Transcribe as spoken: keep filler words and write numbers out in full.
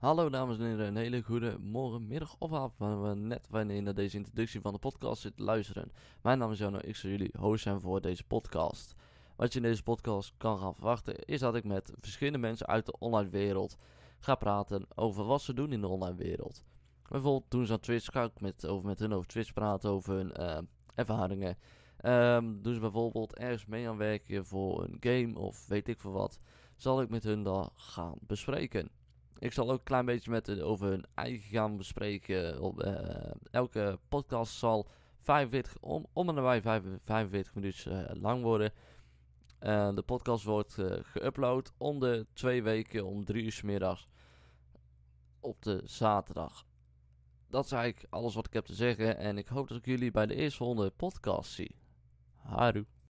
Hallo dames en heren, een hele goede morgen, middag of avond, net wanneer je naar deze introductie van de podcast zit te luisteren. Mijn naam is Jano, ik zal jullie host zijn voor deze podcast. Wat je in deze podcast kan gaan verwachten is dat ik met verschillende mensen uit de online wereld ga praten over wat ze doen in de online wereld. Bijvoorbeeld doen ze aan Twitch, ga ik met, over, met hun over Twitch praten, over hun uh, ervaringen. Um, doen ze bijvoorbeeld ergens mee aan werken voor een game of weet ik veel wat, zal ik met hun dan gaan bespreken. Ik zal ook een klein beetje met hun over hun eigen gaan bespreken. Op, uh, elke podcast zal vijfenveertig, om, om en nabij vijfenveertig minuten uh, lang worden. Uh, de podcast wordt uh, geüpload om de twee weken om drie uur 's middags op de zaterdag. Dat is eigenlijk alles wat ik heb te zeggen en ik hoop dat ik jullie bij de eerstvolgende podcast zie. Houdoe.